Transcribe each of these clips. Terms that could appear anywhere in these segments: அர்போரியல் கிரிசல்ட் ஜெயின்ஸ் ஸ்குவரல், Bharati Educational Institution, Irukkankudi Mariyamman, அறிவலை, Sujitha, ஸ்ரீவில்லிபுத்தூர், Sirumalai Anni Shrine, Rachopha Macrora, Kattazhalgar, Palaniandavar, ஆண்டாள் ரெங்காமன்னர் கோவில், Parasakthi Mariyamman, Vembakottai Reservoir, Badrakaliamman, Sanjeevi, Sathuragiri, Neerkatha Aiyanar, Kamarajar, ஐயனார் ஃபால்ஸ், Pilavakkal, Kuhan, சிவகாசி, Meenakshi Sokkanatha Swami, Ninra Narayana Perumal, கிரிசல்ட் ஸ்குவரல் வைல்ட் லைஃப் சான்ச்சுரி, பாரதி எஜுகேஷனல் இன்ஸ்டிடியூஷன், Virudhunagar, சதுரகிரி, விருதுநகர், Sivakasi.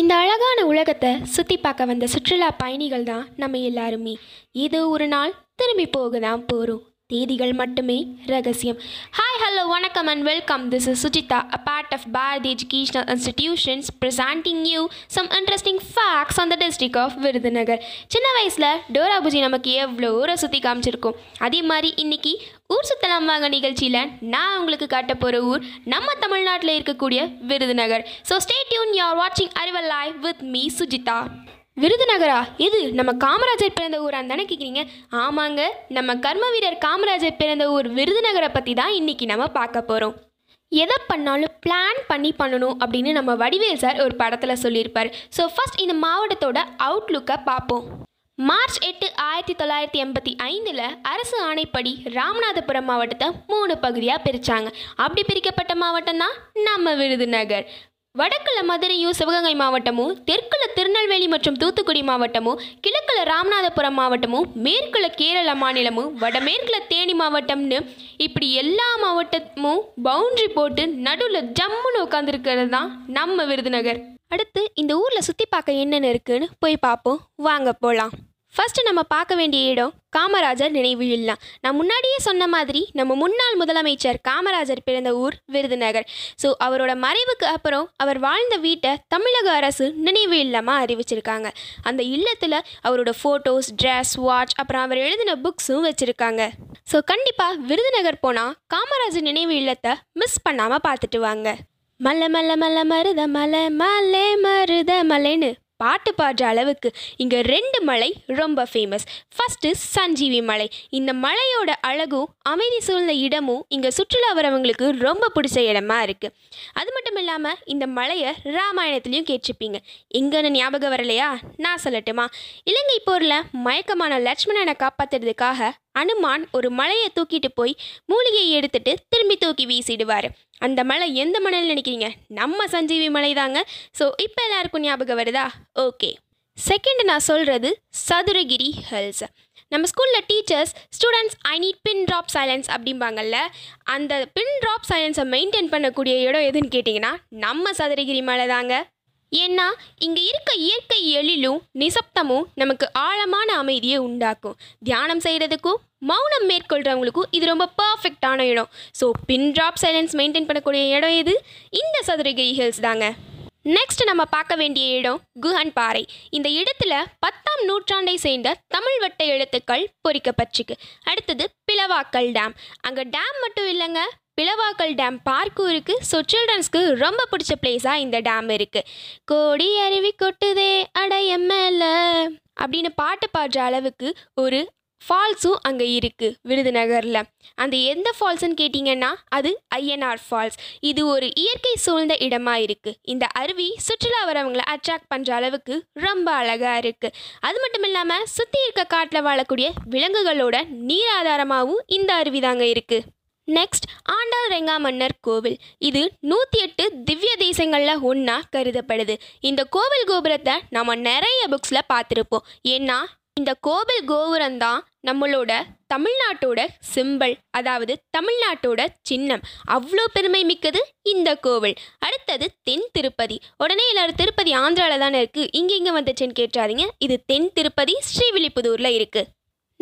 இந்த அழகான உலகத்தை சுற்றி பார்க்க வந்த சுற்றுலா பயணிகள் தான் நம்ம எல்லாருமே. இது ஒரு நாள் திரும்பி போக தான் போகிறோம். தேதிகள் மட்டுமே ரகசியம். ஹாய், ஹலோ, வணக்கம் and welcome. This is Sujitha, a part of Bharathi educational institutions, presenting you some interesting facts on the district of விருதுநகர். சின்ன வயசில் டோரா பூஜி நமக்கு எவ்வளோ ஒரு சுற்றி காமிச்சிருக்கோம். அதே மாதிரி இன்றைக்கி ஊர் சுத்தலாம் வாங்க நிகழ்ச்சியில் நான் உங்களுக்கு காட்ட போகிற ஊர் நம்ம தமிழ்நாட்டில் இருக்கக்கூடிய விருதுநகர். So stay tune, you are வாட்சிங் அறிவலை வித் மீ சுஜிதா. விருதுநகரா? இது நம்ம காமராஜர் பிறந்த ஊரான்னு தானே கேட்குறீங்க? ஆமாங்க, நம்ம கர்ம வீரர் காமராஜர் பிறந்த ஊர் விருதுநகரை பற்றி தான் இன்றைக்கி நம்ம பார்க்க போகிறோம். எதை பண்ணாலும் பிளான் பண்ணி பண்ணணும் அப்படின்னு நம்ம வடிவேல் சார் ஒரு படத்தில் சொல்லியிருப்பார். ஸோ ஃபஸ்ட் இந்த மாவட்டத்தோட அவுட்லுக்கை பார்ப்போம். மார்ச் 8, 1985 அரசு ஆணைப்படி ராமநாதபுரம் மாவட்டத்தை 3 பகுதியாக பிரித்தாங்க. அப்படி பிரிக்கப்பட்ட மாவட்டம் தான் நம்ம விருதுநகர். வடக்கில் மதுரையும் சிவகங்கை மாவட்டமும், தெற்கில் திருநெல்வேலி மற்றும் தூத்துக்குடி மாவட்டமும், கிழக்கில் ராமநாதபுரம் மாவட்டமும், மேற்கில் கேரள மாநிலமும், வடமேற்கில் தேனி மாவட்டம்னு இப்படி எல்லா மாவட்டமும் பவுண்ட்ரி போட்டு நடுவில் ஜம்முன்னு உட்காந்துருக்கிறது தான் நம்ம விருதுநகர். அடுத்து இந்த ஊரில் சுற்றி பார்க்க என்னென்ன இருக்குதுன்னு போய் பார்ப்போம். வாங்க போகலாம். ஃபஸ்ட்டு நம்ம பார்க்க வேண்டிய இடம் காமராஜர் நினைவு இல்லம். நான் முன்னாடியே சொன்ன மாதிரி நம்ம முன்னாள் முதலமைச்சர் காமராஜர் பிறந்த ஊர் விருதுநகர். ஸோ அவரோட மறைவுக்கு அப்புறம் அவர் வாழ்ந்த வீட்டை தமிழக அரசு நினைவு இல்லமாக அறிவிச்சிருக்காங்க. அந்த இல்லத்தில் அவரோட ஃபோட்டோஸ், ட்ரெஸ், வாட்ச், அப்புறம் அவர் எழுதின புக்ஸும் வச்சுருக்காங்க. ஸோ கண்டிப்பாக விருதுநகர் போனால் காமராஜர் நினைவு இல்லத்தை மிஸ் பண்ணாமல் பார்த்துட்டு வாங்க. மலை மலை மலை மருத மலை மலை மருத மலைன்னு பாட்டு பாடுற அளவுக்கு இங்கே 2 மலை ரொம்ப ஃபேமஸ். ஃபஸ்ட்டு சஞ்சீவி மலை. இந்த மலையோட அழகும் அமைதி சூழ்ந்த இடமும் இங்கே சுற்றுலா வரவங்களுக்கு ரொம்ப பிடிச்ச இடமா இருக்குது. அது மட்டும் இல்லாமல் இந்த மலையை ராமாயணத்துலேயும் கேட்டிருப்பீங்க. எங்கன்னு ஞாபகம் வரலையா? நான் சொல்லட்டுமா? இலங்கை போரில் மயக்கமான லட்சுமணனை காப்பாற்றுறதுக்காக அனுமான் ஒரு மலையை தூக்கிட்டு போய் மூலிகையை எடுத்துட்டு திரும்பி தூக்கி வீசிடுவார். அந்த மலை எந்த மலைன்னு நினைக்கிறீங்க? நம்ம சஞ்சீவி மலை தாங்க. ஸோ இப்போ எல்லாருக்கும் ஞாபகம் வருதா? ஓகே. செகண்ட் நான் சொல்கிறது சதுரகிரி ஹில்ஸ். நம்ம ஸ்கூலில் teachers students I need pin drop silence அப்படிம்பாங்கள்ல, அந்த பின் ட்ராப் சைலன்ஸை மெயின்டைன் பண்ணக்கூடிய இடம் எதுன்னு கேட்டிங்கன்னா நம்ம சதுரகிரி மலை தாங்க. ஏன்னா இங்கே இருக்க இயற்கை எழிலும் நிசப்தமும் நமக்கு ஆழமான அமைதியை உண்டாக்கும். தியானம் செய்கிறதுக்கும் மௌனம் மேற்கொள்கிறவங்களுக்கும் இது ரொம்ப பர்ஃபெக்டான இடம். So pin drop silence maintain பண்ணக்கூடிய இடம் எது? இந்த சதுரகிரி ஹில்ஸ் தாங்க. நெக்ஸ்ட் நம்ம பார்க்க வேண்டிய இடம் குஹன் பாறை. இந்த இடத்துல 10ஆம் நூற்றாண்டை சேர்ந்த தமிழ் வட்ட எழுத்துக்கள் பொறிக்கப்பட்டிருக்கு. அடுத்தது பிளவாக்கல் டேம். அங்கே டேம் மட்டும் இல்லைங்க, பிளவாக்கல் டேம் பார்க்கும் இருக்குது. ஸோ சில்ட்ரன்ஸ்க்கு ரொம்ப பிடிச்ச பிளேஸாக இந்த டேம் இருக்குது. கோடி அருவி கொட்டுதே அடையமல அப்படின்னு பாட்டு பாடுற அளவுக்கு ஒரு ஃபால்ஸும் அங்கே இருக்குது விருதுநகரில். அந்த எந்த ஃபால்ஸ்ன்னு கேட்டிங்கன்னா அது ஐயனார் ஃபால்ஸ். இது ஒரு இயற்கை சூழ்ந்த இடமாக இருக்குது. இந்த அருவி சுற்றுலா வரவங்களை அட்ராக்ட் பண்ணுற அளவுக்கு ரொம்ப அழகாக இருக்குது. அது மட்டும் இல்லாமல் சுற்றி இருக்க காட்டில் வாழக்கூடிய விலங்குகளோட நீர் ஆதாரமாகவும் இந்த அருவி தாங்க இருக்குது. நெக்ஸ்ட் ஆண்டாள் ரெங்காமன்னர் கோவில். இது 108 திவ்ய தேசங்களில் ஒன்றா கருதப்படுது. இந்த கோவில் கோபுரத்தை நம்ம நிறைய புக்ஸில் பார்த்துருப்போம். ஏன்னா இந்த கோவில் கோபுரம் தான் நம்மளோட தமிழ்நாட்டோட சிம்பல், அதாவது தமிழ்நாட்டோட சின்னம். அவ்வளோ பெருமை மிக்கது இந்த கோவில். அடுத்தது தென் திருப்பதி. உடனே எல்லாரும் திருப்பதி ஆந்திராவில் தானே இருக்குது, இங்கே வந்துச்சுன்னு கேட்டாதீங்க. இது தென் திருப்பதி, ஸ்ரீவில்லிபுத்தூரில் இருக்குது.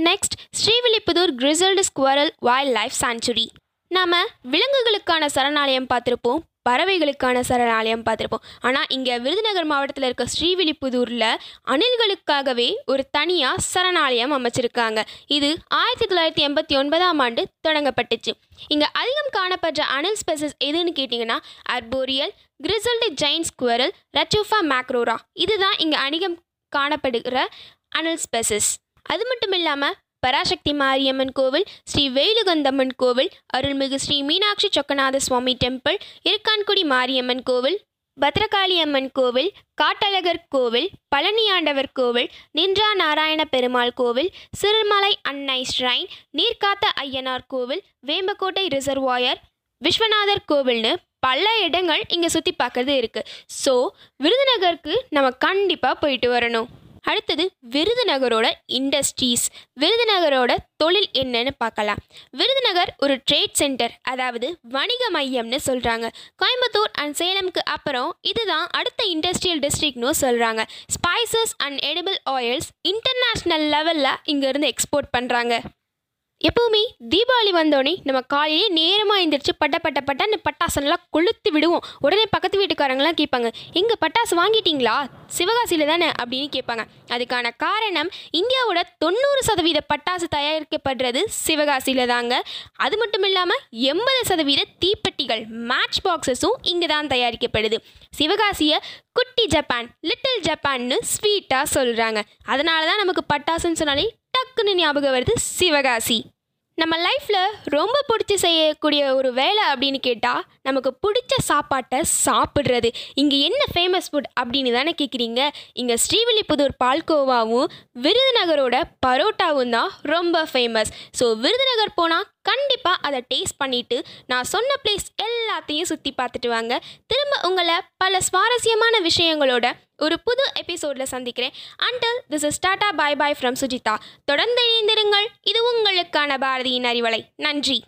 Next Srivilliputhur கிரிசல்ட் ஸ்குவரல் வைல்ட் லைஃப் சான்ச்சுரி. நாம் விலங்குகளுக்கான சரணாலயம் பார்த்துருப்போம், பறவைகளுக்கான சரணாலயம் பார்த்துருப்போம். ஆனால் இங்கே விருதுநகர் மாவட்டத்தில் இருக்க ஸ்ரீவில்லிபுத்தூரில் அணில்களுக்காகவே ஒரு தனியாக சரணாலயம் அமைச்சிருக்காங்க. இது 1989ஆம் ஆண்டு தொடங்கப்பட்டுச்சு. இங்கே அதிகம் காணப்படுற அணில் ஸ்பெசஸ் எதுன்னு கேட்டிங்கன்னா அர்போரியல் கிரிசல்ட் ஜெயின்ஸ் ஸ்குவரல், Ratufa macroura. இதுதான் இங்கே அதிகம் காணப்படுகிற அணில் ஸ்பெசஸ். அது மட்டும் இல்லாமல் பராசக்தி மாரியம்மன் கோவில், ஸ்ரீவேலுகந்தம்மன் கோவில், அருள்மிகு ஸ்ரீ மீனாட்சி சொக்கநாத சுவாமி டெம்பிள், இருக்கான்குடி மாரியம்மன் கோவில், பத்ரகாளியம்மன் கோவில், காட்டழகர் கோவில், பழனியாண்டவர் கோவில், நின்றா நாராயண பெருமாள் கோவில், சிறுமலை அன்னை ஸ்ரைன், நீர்காத்த ஐயனார் கோவில், வேம்பக்கோட்டை ரிசர்வாயர், விஸ்வநாதர் கோவில்னு பல இடங்கள் இங்கே சுற்றி பார்க்குறது இருக்குது. ஸோ விருதுநகருக்கு நம்ம கண்டிப்பாக போயிட்டு வரணும். அடுத்தது விருதுநகரோட இண்டஸ்ட்ரீஸ், விருதுநகரோட தொழில் என்னன்னு பார்க்கலாம். விருதுநகர் ஒரு ட்ரேட் சென்டர், அதாவது வணிக மையம்னு சொல்கிறாங்க. கோயம்புத்தூர் அண்ட் சேலம்க்கு அப்புறம் இதுதான் அடுத்த இண்டஸ்ட்ரியல் டிஸ்ட்ரிக்ட்னு சொல்கிறாங்க. Spices and edible oils international லெவலில் இங்கேருந்து எக்ஸ்போர்ட் பண்ணுறாங்க. எப்போவுமே தீபாவளி வந்தோடனே நம்ம காலையிலே நேரமாக எழுந்திரிச்சு பட்டான்னு பட்டாசெல்லாம் கொளுத்து விடுவோம். உடனே பக்கத்து வீட்டுக்காரங்களாம் கேட்பாங்க, எங்கே பட்டாசு வாங்கிட்டீங்களா, சிவகாசியில் தானே அப்படின்னு கேட்பாங்க. அதுக்கான காரணம், இந்தியாவோட 90% பட்டாசு தயாரிக்கப்படுறது சிவகாசியில் தாங்க. அது மட்டும் இல்லாமல் 80% தீப்பெட்டிகள், மேட்ச் பாக்ஸஸும் இங்கே தான் தயாரிக்கப்படுது. சிவகாசியை குட்டி ஜப்பான், லிட்டில் ஜப்பான்னு ஸ்வீட்டாக சொல்கிறாங்க. அதனால தான் நமக்கு பட்டாசுன்னு சொன்னாலே டக்குன்னு ஞாபகம் வருது சிவகாசி. நம்ம லைஃப்பில் ரொம்ப பிடிச்சி செய்யக்கூடிய ஒரு வேலை அப்படின்னு கேட்டால், நமக்கு பிடிச்ச சாப்பாட்டை சாப்பிட்றது. இங்கே என்ன ஃபேமஸ் ஃபுட் அப்படின்னு தானே கேட்குறீங்க. இங்கே ஸ்ரீவில்லிபுத்தூர் பால்கோவாவும் விருதுநகரோட பரோட்டாவும் தான் ரொம்ப ஃபேமஸ். ஸோ விருதுநகர் போனால் கண்டிப்பாக அதை டேஸ்ட் பண்ணிவிட்டு நான் சொன்ன பிளேஸ் எல்லாத்தையும் சுற்றி பார்த்துட்டு வாங்க. திரும்ப உங்களை பல சுவாரஸ்யமான விஷயங்களோட ஒரு புது எபிசோடில் சந்திக்கிறேன். Until this is tata bye bye from Sujitha. தொடர்ந்து இணைந்திருங்கள். இது உங்களுக்கான பாரதியின் அறிவலை. நன்றி.